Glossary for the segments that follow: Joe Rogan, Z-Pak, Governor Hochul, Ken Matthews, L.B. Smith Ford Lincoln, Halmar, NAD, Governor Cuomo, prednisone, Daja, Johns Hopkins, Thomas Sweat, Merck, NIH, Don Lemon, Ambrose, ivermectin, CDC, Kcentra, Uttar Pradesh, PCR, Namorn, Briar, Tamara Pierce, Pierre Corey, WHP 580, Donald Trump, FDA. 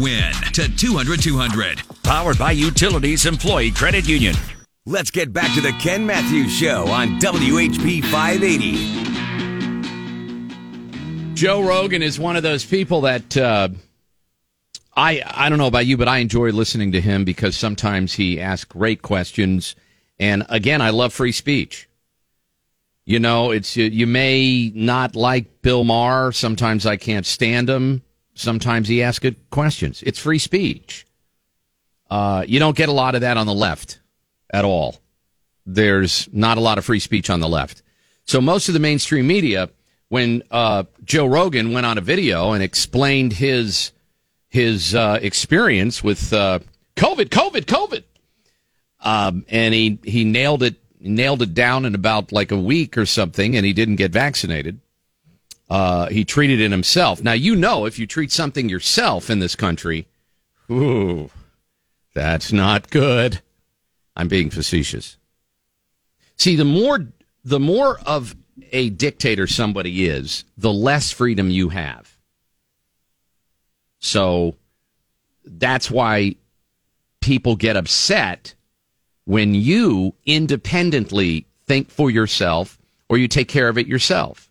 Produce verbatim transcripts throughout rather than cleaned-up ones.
WIN to two hundred two hundred. Powered by Utilities Employee Credit Union. Let's get back to the Ken Matthews Show on W H P five eighty. Joe Rogan is one of those people that uh, I I don't know about you, but I enjoy listening to him because sometimes he asks great questions. And again, I love free speech. You know, it's you may not like Bill Maher. Sometimes I can't stand him. Sometimes he asks good questions. It's free speech. Uh, you don't get a lot of that on the left at all. There's not a lot of free speech on the left. So most of the mainstream media, when uh, Joe Rogan went on a video and explained his his uh, experience with uh, COVID, COVID, COVID, um, and he he nailed it. Nailed it down in about like a week or something, and he didn't get vaccinated. Uh, he treated it himself. Now, you know, if you treat something yourself in this country, ooh, that's not good. I'm being facetious. See, the more the more of a dictator somebody is, the less freedom you have. So that's why people get upset when you independently think for yourself or you take care of it yourself.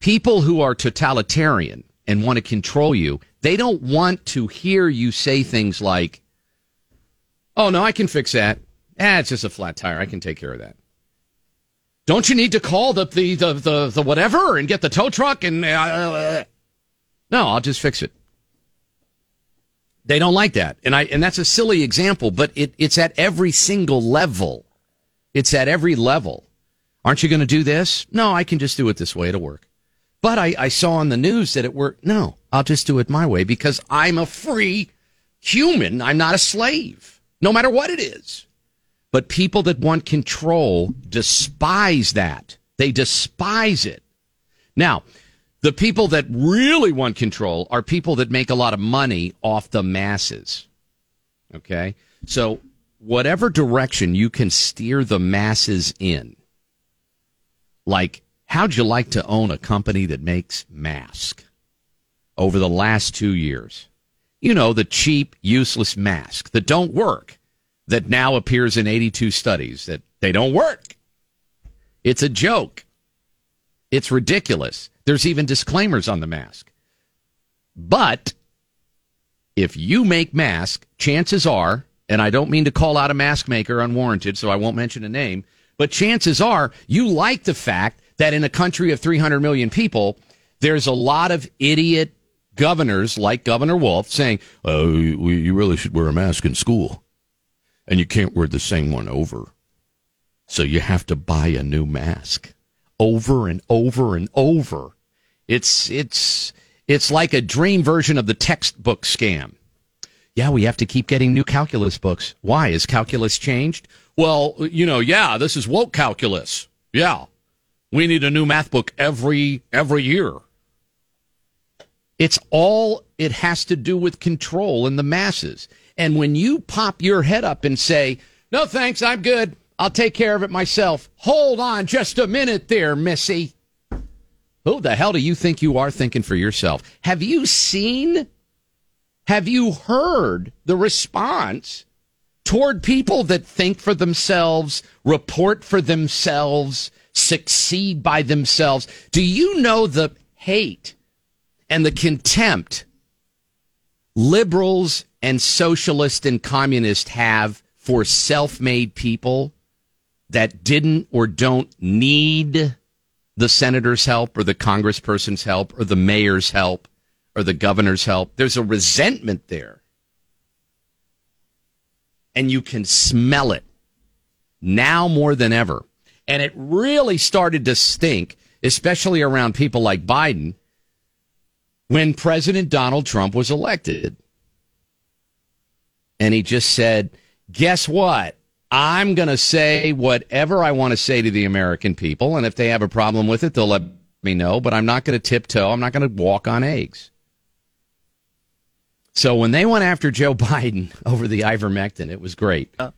People who are totalitarian and want to control you, they don't want to hear you say things like, oh, no, I can fix that. Ah, it's just a flat tire. I can take care of that. Don't you need to call the the the, the, the whatever and get the tow truck? And uh, no, I'll just fix it. They don't like that. And I and that's a silly example, but it, it's at every single level. It's at every level. Aren't you going to do this? No, I can just do it this way. It'll work. But I, I saw on the news that it worked. No, I'll just do it my way because I'm a free human. I'm not a slave, no matter what it is. But people that want control despise that. They despise it. Now, the people that really want control are people that make a lot of money off the masses, okay? So whatever direction you can steer the masses in, like how'd you like to own a company that makes masks over the last two years? You know, the cheap, useless masks that don't work, that now appears in eighty-two studies that they don't work. It's a joke. It's ridiculous. There's even disclaimers on the mask. But if you make masks, chances are, and I don't mean to call out a mask maker unwarranted, so I won't mention a name, but chances are you like the fact that in a country of three hundred million people, there's a lot of idiot governors like Governor Wolf saying, oh, you really should wear a mask in school, and you can't wear the same one over, so you have to buy a new mask over and over and over. It's it's it's like a dream version of the textbook scam. Yeah, we have to keep getting new calculus books. Why? Is calculus changed? Well, you know, yeah, this is woke calculus. Yeah, we need a new math book every every year. It's all it has to do with control in the masses. And when you pop your head up and say, no, thanks, I'm good, I'll take care of it myself. Hold on just a minute there, missy. Who the hell do you think you are thinking for yourself? Have you seen, have you heard the response toward people that think for themselves, report for themselves, succeed by themselves? Do you know the hate and the contempt liberals and socialists and communists have for self-made people that didn't or don't need the senator's help or the congressperson's help or the mayor's help or the governor's help? There's a resentment there. And you can smell it now more than ever. And it really started to stink, especially around people like Biden, when President Donald Trump was elected. And he just said, guess what? I'm going to say whatever I want to say to the American people, and if they have a problem with it, they'll let me know, but I'm not going to tiptoe. I'm not going to walk on eggs. So when they went after Joe Biden over the ivermectin, it was great. Uh,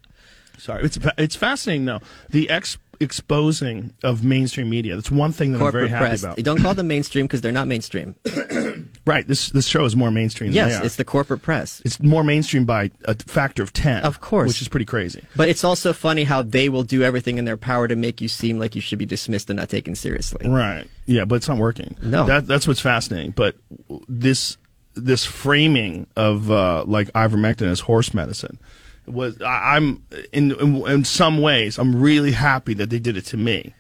sorry. It's it's fascinating, though. The ex- exposing of mainstream media. That's one thing that Corporate I'm very happy press. About. You don't call them mainstream because they're not mainstream. Right. This this show is more mainstream yes, than they are. It's the corporate press. It's more mainstream by a factor of ten. Of course. Which is pretty crazy. But it's also funny how they will do everything in their power to make you seem like you should be dismissed and not taken seriously. Right. Yeah, but it's not working. No. That, that's what's fascinating. But this this framing of uh, like ivermectin as horse medicine was I, I'm in, in in some ways I'm really happy that they did it to me.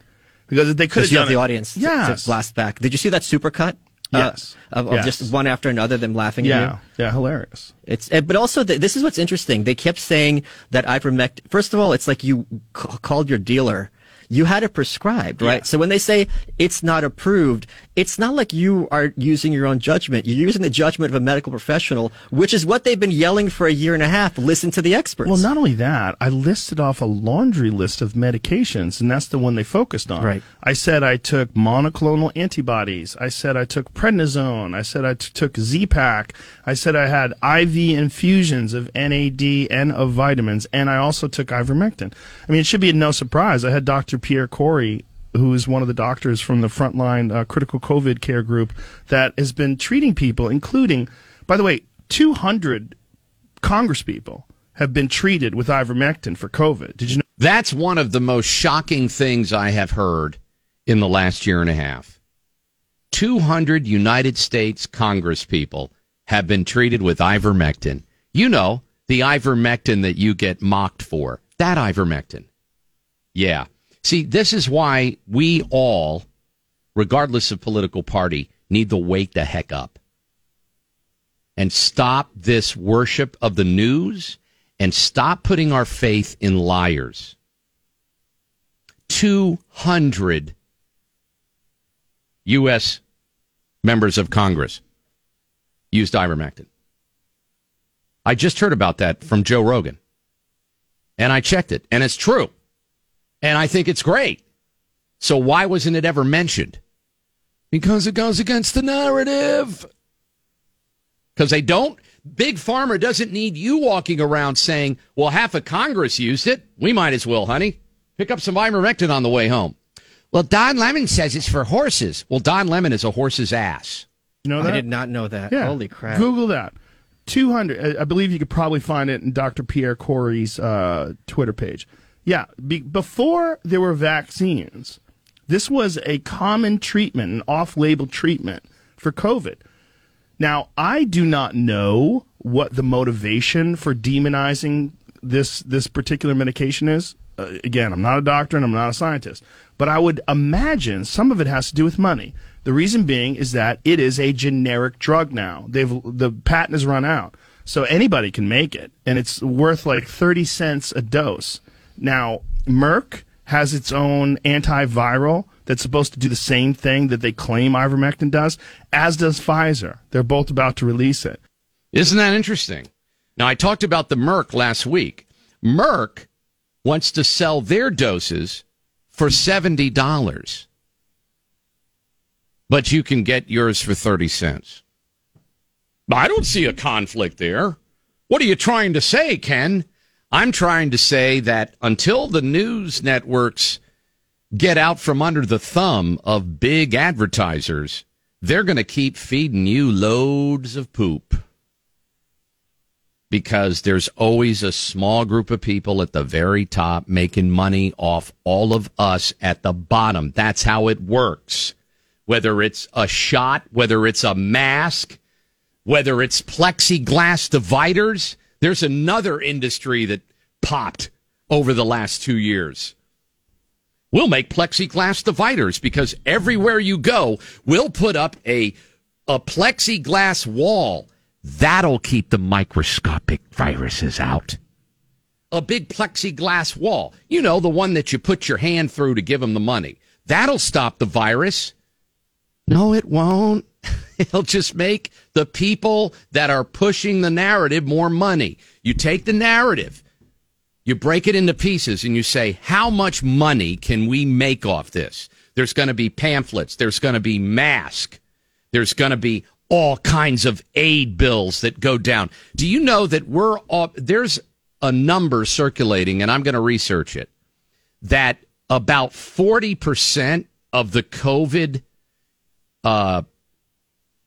Because if they could have done it, the audience yes. to, to blast back. Did you see that supercut? Yes. Uh, of, of yes. just one after another, them laughing yeah. at you. Yeah, yeah, hilarious. It's, but also, th- this is what's interesting. They kept saying that ivermectin, first of all, it's like you c- called your dealer. You had it prescribed, right? Yeah. So when they say it's not approved, it's not like you are using your own judgment. You're using the judgment of a medical professional, which is what they've been yelling for a year and a half. Listen to the experts. Well, not only that, I listed off a laundry list of medications, and that's the one they focused on. Right. I said I took monoclonal antibodies. I said I took prednisone. I said I t- took Z-Pak. I said I had I V infusions of N A D and of vitamins, and I also took ivermectin. I mean, it should be no surprise. I had Doctor Pierre Corey, who is one of the doctors from the frontline uh, critical COVID care group that has been treating people, including, by the way, two hundred congresspeople have been treated with ivermectin for COVID. Did you know? That's one of the most shocking things I have heard in the last year and a half. two hundred United States congresspeople have been treated with ivermectin. You know, the ivermectin that you get mocked for. That ivermectin. Yeah. See, this is why we all, regardless of political party, need to wake the heck up and stop this worship of the news and stop putting our faith in liars. two hundred U S members of Congress used ivermectin. I just heard about that from Joe Rogan, and I checked it, and it's true. And I think it's great. So why wasn't it ever mentioned? Because it goes against the narrative. Because they don't. Big Pharma doesn't need you walking around saying, well, half of Congress used it. We might as well, honey. Pick up some ivermectin on the way home. Well, Don Lemon says it's for horses. Well, Don Lemon is a horse's ass. You know that? I did not know that. Yeah. Holy crap. Google that. two hundred. I believe you could probably find it in Doctor Pierre Corey's uh, Twitter page. Yeah, be- before there were vaccines, this was a common treatment, an off-label treatment for COVID. Now, I do not know what the motivation for demonizing this this particular medication is. Uh, again, I'm not a doctor and I'm not a scientist, but I would imagine some of it has to do with money. The reason being is that it is a generic drug now. They've the patent has run out, so anybody can make it, and it's worth like thirty cents a dose. Now, Merck has its own antiviral that's supposed to do the same thing that they claim ivermectin does, as does Pfizer. They're both about to release it. Isn't that interesting? Now, I talked about the Merck last week. Merck wants to sell their doses for seventy dollars. But you can get yours for thirty cents. I don't see a conflict there. What are you trying to say, Ken? I'm trying to say that until the news networks get out from under the thumb of big advertisers, they're going to keep feeding you loads of poop. Because there's always a small group of people at the very top making money off all of us at the bottom. That's how it works. Whether it's a shot, whether it's a mask, whether it's plexiglass dividers. There's another industry that popped over the last two years. We'll make plexiglass dividers because everywhere you go, we'll put up a, a plexiglass wall. That'll keep the microscopic viruses out. A big plexiglass wall. You know, the one that you put your hand through to give them the money. That'll stop the virus. No, it won't. It'll just make the people that are pushing the narrative more money. You take the narrative, you break it into pieces, and you say, how much money can we make off this? There's going to be pamphlets. There's going to be masks. There's going to be all kinds of aid bills that go down. Do you know that we're all, there's a number circulating, and I'm going to research it, that about forty percent of the COVID uh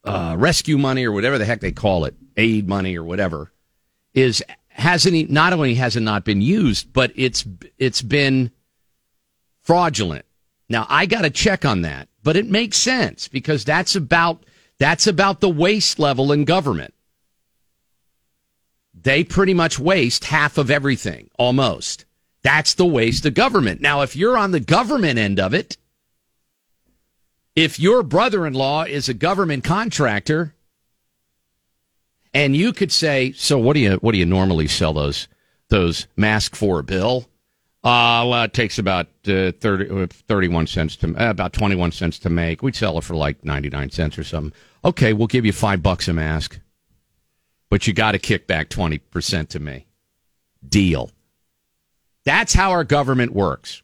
uh, rescue money or whatever the heck they call it, aid money or whatever, is hasn't not only has it not been used, but it's it's been fraudulent. Now I got to check on that, but it makes sense because that's about that's about the waste level in government. They pretty much waste half of everything, almost. That's the waste of government. Now, if you're on the government end of it, if your brother-in-law is a government contractor, and you could say, so what do you what do you normally sell those those masks for, Bill? Uh, well, it takes about uh, thirty, thirty-one cents to uh, about twenty-one cents to make. We'd sell it for like ninety-nine cents or something. Okay, we'll give you five bucks a mask, but you got to kick back twenty percent to me. Deal. That's how our government works.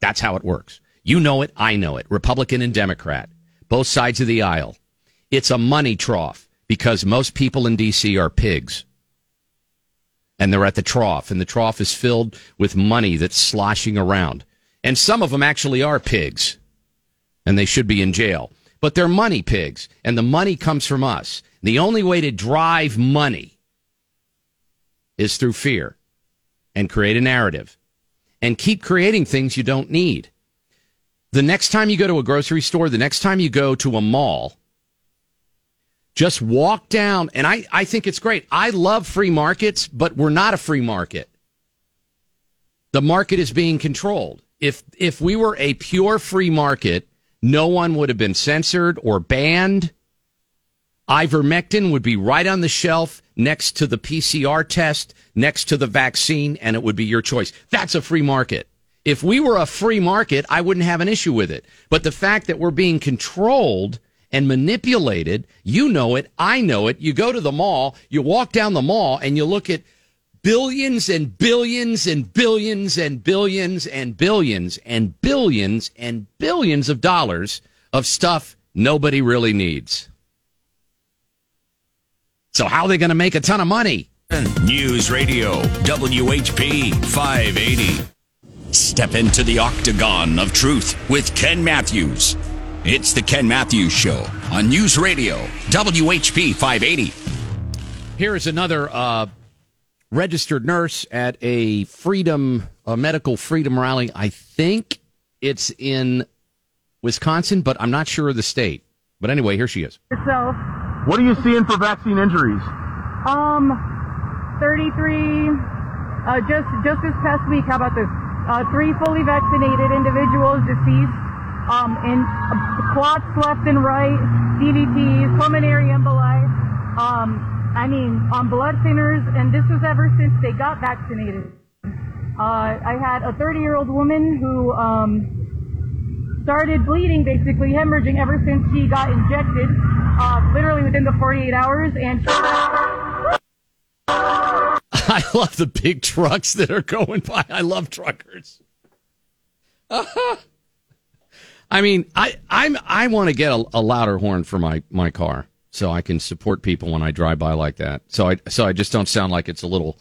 That's how it works. You know it. I know it. Republican and Democrat, both sides of the aisle. It's a money trough because most people in D C are pigs. And they're at the trough, and the trough is filled with money that's sloshing around. And some of them actually are pigs, and they should be in jail. But they're money pigs, and the money comes from us. The only way to drive money is through fear and create a narrative and keep creating things you don't need. The next time you go to a grocery store, the next time you go to a mall, just walk down. And I, I think it's great. I love free markets, but we're not a free market. The market is being controlled. If if we were a pure free market, no one would have been censored or banned. Ivermectin would be right on the shelf next to the P C R test, next to the vaccine, and it would be your choice. That's a free market. If we were a free market, I wouldn't have an issue with it. But the fact that we're being controlled and manipulated, you know it, I know it. You go to the mall, you walk down the mall, and you look at billions and billions and billions and billions and billions and billions and billions of dollars of stuff nobody really needs. So how are they going to make a ton of money? News Radio, W H P five eighty. Step into the octagon of truth with Ken Matthews. It's the Ken Matthews Show on News Radio, W H P five eighty. Here is another uh, registered nurse at a freedom, a medical freedom rally. I think it's in Wisconsin, but I'm not sure of the state. But anyway, here she is. Yourself. What are you seeing for vaccine injuries? Um, thirty-three, uh, just just this past week, how about this? Uh, three fully vaccinated individuals deceased, um, in uh, clots left and right, D V Ts, pulmonary emboli, um, I mean, on um, blood thinners, and this was ever since they got vaccinated. Uh, I had a thirty-year-old woman who, um, started bleeding, basically hemorrhaging ever since she got injected. Uh, literally within the forty-eight hours, and I love the big trucks that are going by. I love truckers. Uh-huh. I mean, I I'm I want to get a, a louder horn for my, my car so I can support people when I drive by like that. So I so I just don't sound like it's a little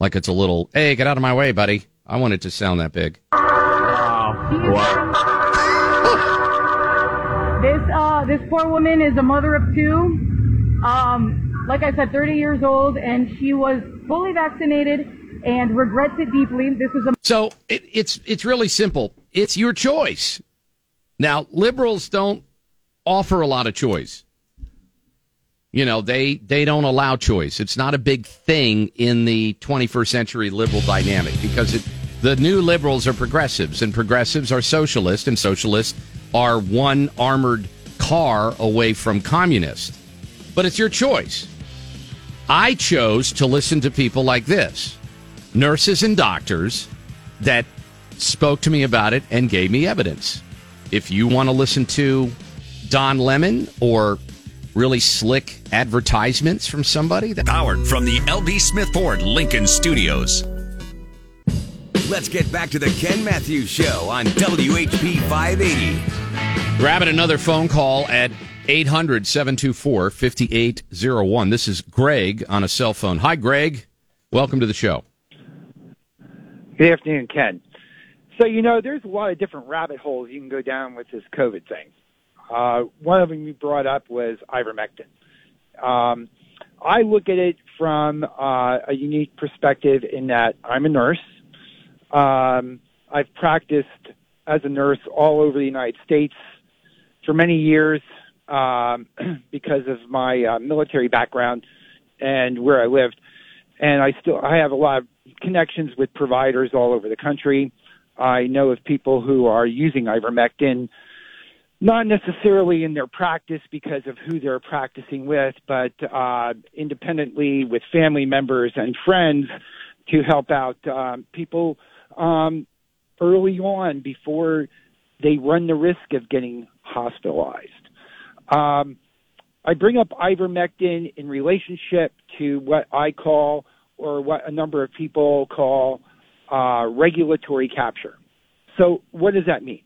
like it's a little. Hey, get out of my way, buddy! I want it to sound that big. Wow. Wow. This uh, this poor woman is a mother of two, um, like I said, thirty years old, and she was fully vaccinated and regrets it deeply. This is a- so it, it's it's really simple. It's your choice. Now, liberals don't offer a lot of choice. You know, they they don't allow choice. It's not a big thing in the twenty-first century liberal dynamic because it, the new liberals are progressives, and progressives are socialists, and socialists are one armored car away from communist. But it's your choice. I chose to listen to people like this, nurses and doctors that spoke to me about it and gave me evidence. If you want to listen to Don Lemon or really slick advertisements from somebody, that- powered from the L B. Smith Ford Lincoln Studios. Let's get back to the Ken Matthews Show on W H P five eighty. Grabbing another phone call at eight hundred, seven two four, five eight zero one. This is Greg on a cell phone. Hi, Greg. Welcome to the show. Good afternoon, Ken. So, you know, there's a lot of different rabbit holes you can go down with this COVID thing. Uh, one of them you brought up was ivermectin. Um, I look at it from uh, a unique perspective in that I'm a nurse. Um, I've practiced as a nurse all over the United States for many years um, because of my uh, military background and where I lived. And I still I have a lot of connections with providers all over the country. I know of people who are using ivermectin, not necessarily in their practice because of who they're practicing with, but uh, independently with family members and friends to help out um, people um, early on before they run the risk of getting hospitalized. Um, I bring up ivermectin in relationship to what I call, or what a number of people call, uh, regulatory capture. So what does that mean?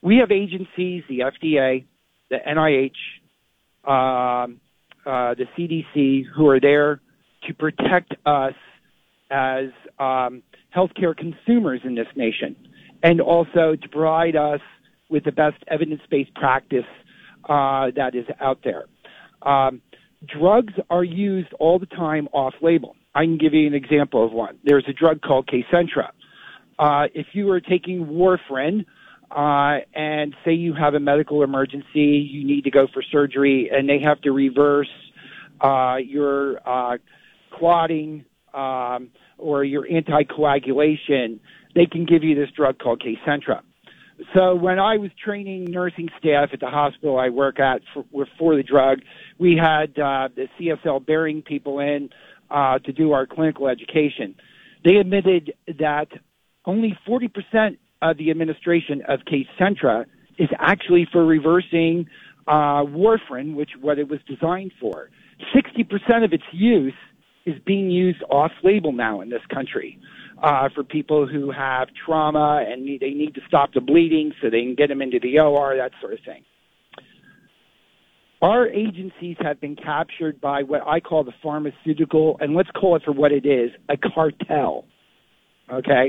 We have agencies, the F D A, the N I H, um, uh, the C D C, who are there to protect us as um, healthcare consumers in this nation, and also to provide us with the best evidence-based practice uh, that is out there. Um, drugs are used all the time off-label. I can give you an example of one. There's a drug called Kcentra. Uh, if you are taking Warfarin, Uh, and say you have a medical emergency, you need to go for surgery, and they have to reverse uh, your uh, clotting um, or your anticoagulation, they can give you this drug called Kcentra. So when I was training nursing staff at the hospital I work at for, for the drug, we had uh, the C S L Behring people in uh, to do our clinical education. They admitted that only forty percent Uh, the administration of Kcentra is actually for reversing uh, warfarin, which what it was designed for. sixty percent of its use is being used off-label now in this country uh, for people who have trauma and need, they need to stop the bleeding so they can get them into the O R, that sort of thing. Our agencies have been captured by what I call the pharmaceutical, and let's call it for what it is, a cartel. Okay?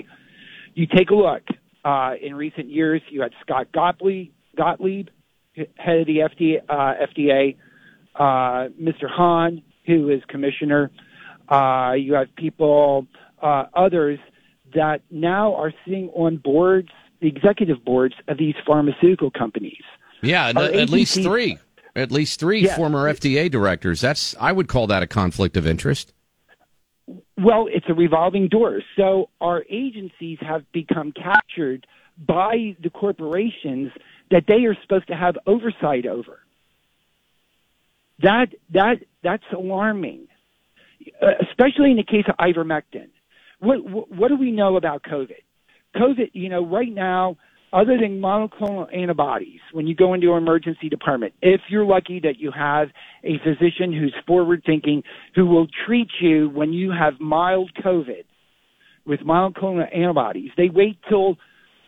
You take a look. Uh, in recent years, you had Scott Gottlieb, Gottlieb head of the F D A, uh, F D A uh, Mister Hahn, who is commissioner. Uh, you have people, uh, others, that now are sitting on boards, the executive boards of these pharmaceutical companies. Yeah, at, at least three. At least three yeah. former F D A directors. That's I would call that a conflict of interest. Well, it's a revolving door. So our agencies have become captured by the corporations that they are supposed to have oversight over. That that that's alarming, uh, especially in the case of ivermectin. What, what what do we know about COVID? COVID, you know, right now, other than monoclonal antibodies, when you go into an emergency department, if you're lucky that you have a physician who's forward-thinking, who will treat you when you have mild COVID with monoclonal antibodies, they wait till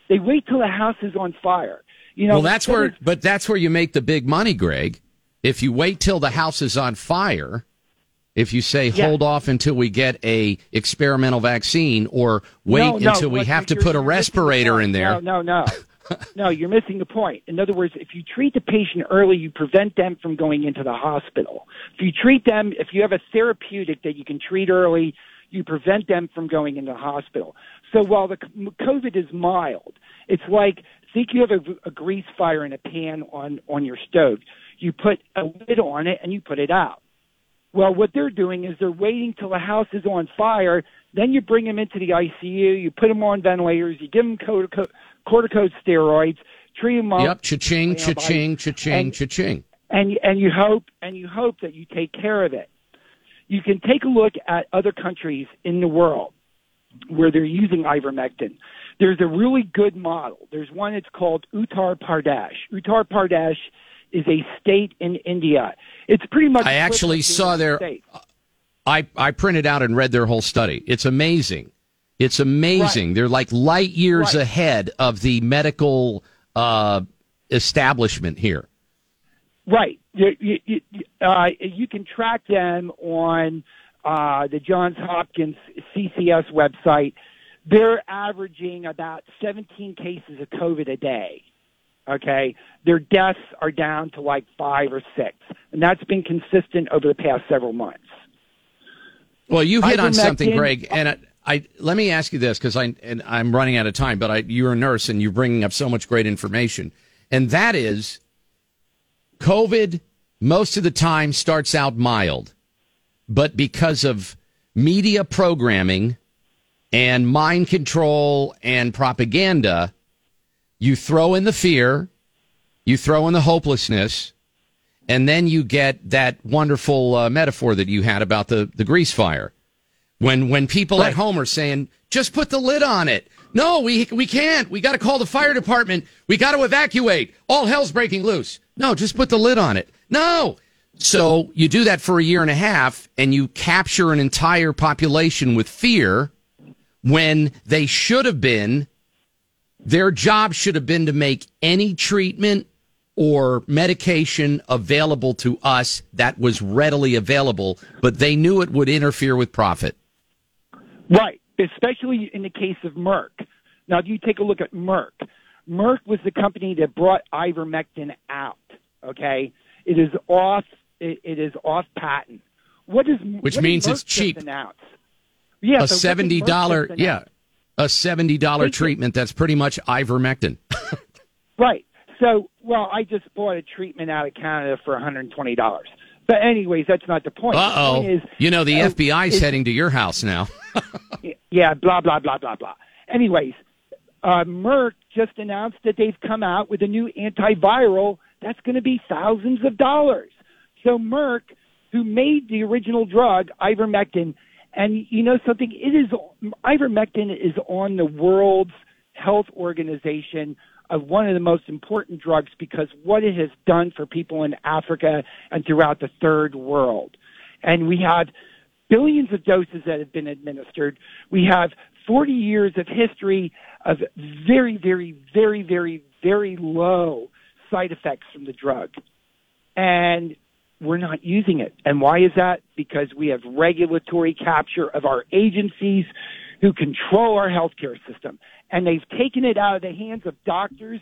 they wait till the house is on fire. You know, well, that's where, but that's where you make the big money, Greg. If you wait till the house is on fire, if you say yeah. hold off until we get a experimental vaccine, or wait no, no, until we have to put a respirator the in there. No, no, no. No, you're missing the point. In other words, if you treat the patient early, you prevent them from going into the hospital. If you treat them, if you have a therapeutic that you can treat early, you prevent them from going into the hospital. So while the COVID is mild, it's like, think you have a, a grease fire in a pan on, on your stove. You put a lid on it and you put it out. Well, what they're doing is they're waiting till the house is on fire. Then you bring them into the I C U. You put them on ventilators. You give them cortico- corticosteroids. Treat them up. Yep, cha-ching, cha-ching, cha-ching, cha-ching. And, and you hope and you hope that you take care of it. You can take a look at other countries in the world where they're using ivermectin. There's a really good model. There's one that's called Uttar Pradesh. Uttar Pradesh is a state in India. It's pretty much... I actually saw their... I, I printed out and read their whole study. It's amazing. It's amazing. Right. They're like light years right. ahead of the medical uh, establishment here. Right. You, you, you, uh, you can track them on uh, the Johns Hopkins C C S website. They're averaging about seventeen cases of COVID a day. okay, their deaths are down to like five or six. And that's been consistent over the past several months. Well, you hit on something, Greg, and I, I let me ask you this, because I, and I'm running out of time, but I, you're a nurse and you're bringing up so much great information. And that is, COVID most of the time starts out mild, but because of media programming and mind control and propaganda, you throw in the fear, you throw in the hopelessness, and then you get that wonderful uh, metaphor that you had about the, the grease fire. When when people right. at home are saying, just put the lid on it. No, we we can't. We got to call the fire department. We got to evacuate. All hell's breaking loose. No, just put the lid on it. No. So you do that for a year and a half, and you capture an entire population with fear when they should have been, their job should have been to make any treatment or medication available to us that was readily available, but they knew it would interfere with profit. Right, especially in the case of Merck. Now, if you take a look at Merck, Merck was the company that brought ivermectin out, okay? It is off it, it is off patent. What is Which what means it's cheap. Yeah, a so seventy dollars yeah. A seventy dollars treatment that's pretty much ivermectin. Right. So, well, I just bought a treatment out of Canada for one hundred twenty dollars. But anyways, that's not the point. Uh-oh. The point is, you know, the uh, F B I's heading to your house now. Yeah, blah, blah, blah, blah, blah. Anyways, uh, Merck just announced that they've come out with a new antiviral that's going to be thousands of dollars. So Merck, who made the original drug, ivermectin, and you know something, it is ivermectin is on the World's Health Organization of one of the most important drugs because what it has done for people in Africa and throughout the third world. And we have billions of doses that have been administered. We have forty years of history of very, very, very, very, very low side effects from the drug. And we're not using it. And why is that? Because we have regulatory capture of our agencies who control our healthcare system. And they've taken it out of the hands of doctors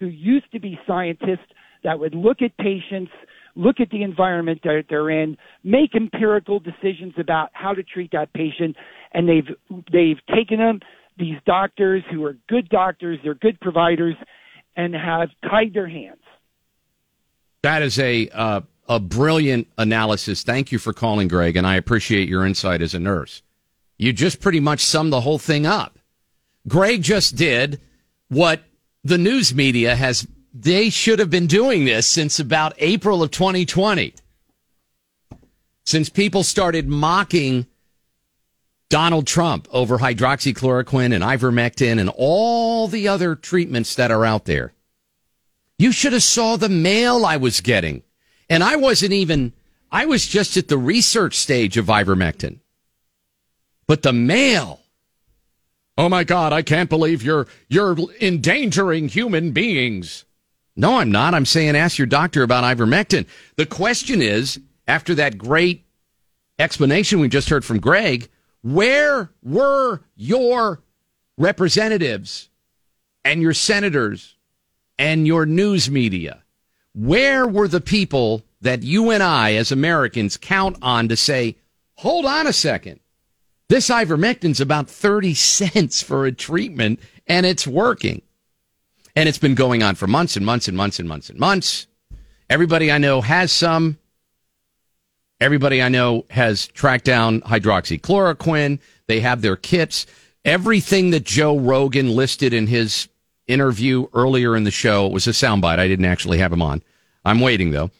who used to be scientists that would look at patients, look at the environment that they're in, make empirical decisions about how to treat that patient. And they've they've taken them, these doctors who are good doctors, they're good providers, and have tied their hands. That is a uh, a brilliant analysis. Thank you for calling, Greg, and I appreciate your insight as a nurse. You just pretty much summed the whole thing up. Greg just did what the news media has, they should have been doing this since about April of twenty twenty. Since people started mocking Donald Trump over hydroxychloroquine and ivermectin and all the other treatments that are out there. You should have saw the mail I was getting. And I wasn't even, I was just at the research stage of ivermectin. But the mail. Oh, my God, I can't believe you're you're endangering human beings. No, I'm not. I'm saying ask your doctor about ivermectin. The question is, after that great explanation we just heard from Greg, where were your representatives and your senators and your news media? Where were the people that you and I as Americans count on to say, hold on a second? This ivermectin's about thirty cents for a treatment, and it's working. And it's been going on for months and months and months and months and months. Everybody I know has some. Everybody I know has tracked down hydroxychloroquine. They have their kits. Everything that Joe Rogan listed in his interview earlier in the show was a soundbite. I didn't actually have him on. I'm waiting, though.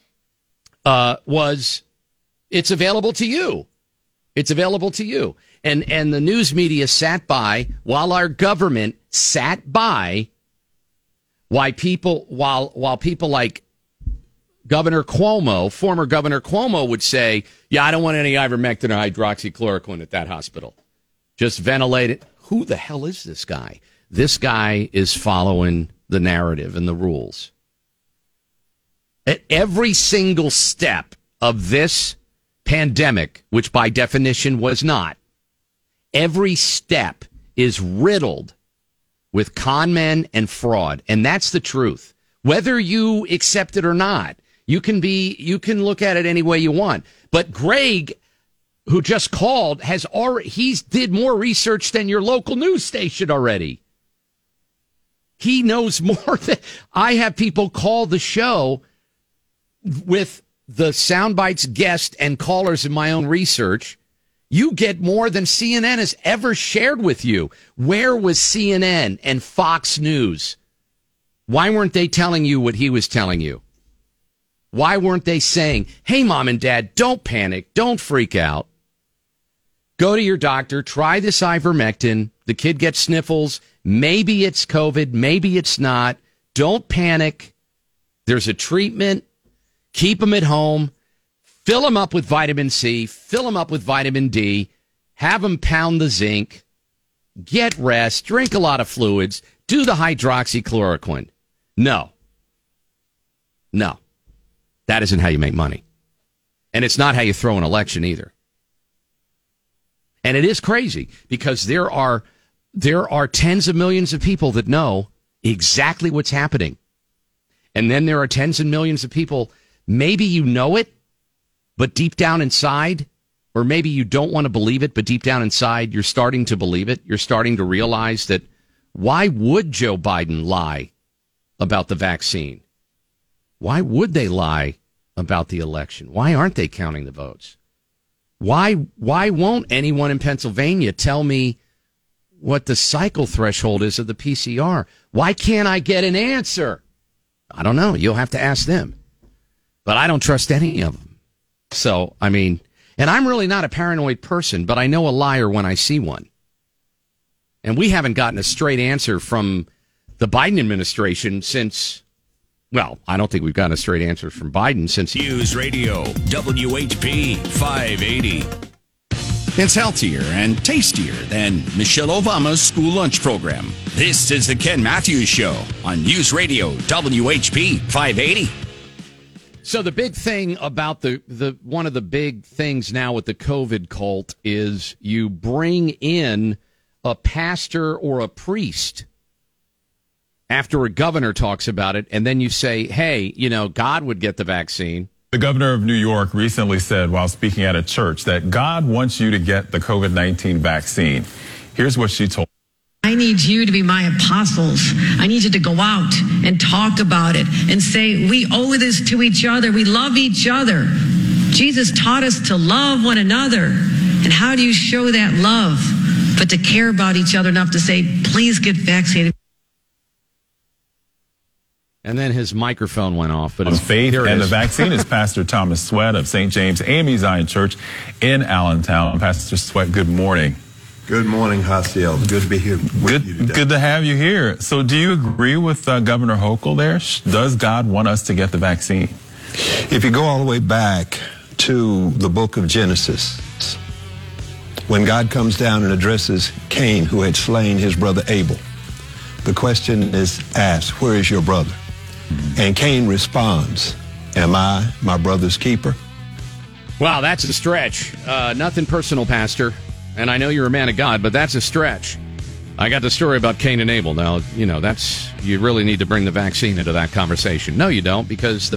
Uh, was, it's available to you. It's available to you. And and the news media sat by while our government sat by why people while while people like Governor Cuomo, former Governor Cuomo would say, yeah, I don't want any ivermectin or hydroxychloroquine at that hospital. Just ventilate it. Who the hell is this guy? This guy is following the narrative and the rules. At every single step of this pandemic, which by definition was not, every step is riddled with con men and fraud. And that's the truth. whether you accept it or not. You can be, you can look at it any way you want. But Greg, who just called, has already, he's did more research than your local news station already. He knows more than, I have people call the show with the soundbites, guest, and callers in my own research. You get more than C N N has ever shared with you. Where was C N N and Fox News? Why weren't they telling you what he was telling you? Why weren't they saying, hey, mom and dad, don't panic. Don't freak out. Go to your doctor. Try this ivermectin. The kid gets sniffles. Maybe it's COVID. Maybe it's not. Don't panic. There's a treatment. Keep them at home. Fill them up with vitamin C. Fill them up with vitamin D. Have them pound the zinc. Get rest. Drink a lot of fluids. Do the hydroxychloroquine. No. No. That isn't how you make money. And it's not how you throw an election either. And it is crazy because there are there are tens of millions of people that know exactly what's happening. And then there are tens of millions of people, maybe you know it, but deep down inside, or maybe you don't want to believe it, but deep down inside, you're starting to believe it. You're starting to realize that why would Joe Biden lie about the vaccine? Why would they lie about the election? Why aren't they counting the votes? Why why won't anyone in Pennsylvania tell me what the cycle threshold is of the P C R? Why can't I get an answer? I don't know. You'll have to ask them. But I don't trust any of them. So, I mean, and I'm really not a paranoid person, but I know a liar when I see one. And we haven't gotten a straight answer from the Biden administration since... Well, I don't think we've gotten a straight answer from Biden since... News Radio, W H P five eighty. It's healthier and tastier than Michelle Obama's school lunch program. This is the Ken Matthews Show on News Radio, W H P five eighty. So the big thing about the, the... One of the big things now with the COVID cult is you bring in a pastor or a priest... after a governor talks about it, and then you say, hey, you know, God would get the vaccine. The governor of New York recently said while speaking at a church that God wants you to get the COVID nineteen vaccine. Here's what she told. I need you to be my apostles. I need you to go out and talk about it and say, we owe this to each other. We love each other. Jesus taught us to love one another. And how do you show that love? But to care about each other enough to say, please get vaccinated. And then his microphone went off. But faith and the vaccine is Pastor Thomas Sweat of Saint James A M E Zion Church in Allentown. Pastor Sweat, good morning. Good morning, Hasiel. Good to be here with good, you today. Good to have you here. So do you agree with uh, Governor Hochul there? Does God want us to get the vaccine? If you go all the way back to the book of Genesis, when God comes down and addresses Cain, who had slain his brother Abel, the question is asked, where is your brother? And Cain responds, am I my brother's keeper? Wow, that's a stretch. Uh, nothing personal, Pastor. And I know you're a man of God, but that's a stretch. I got the story about Cain and Abel. Now, you know, that's, you really need to bring the vaccine into that conversation. No, you don't, because the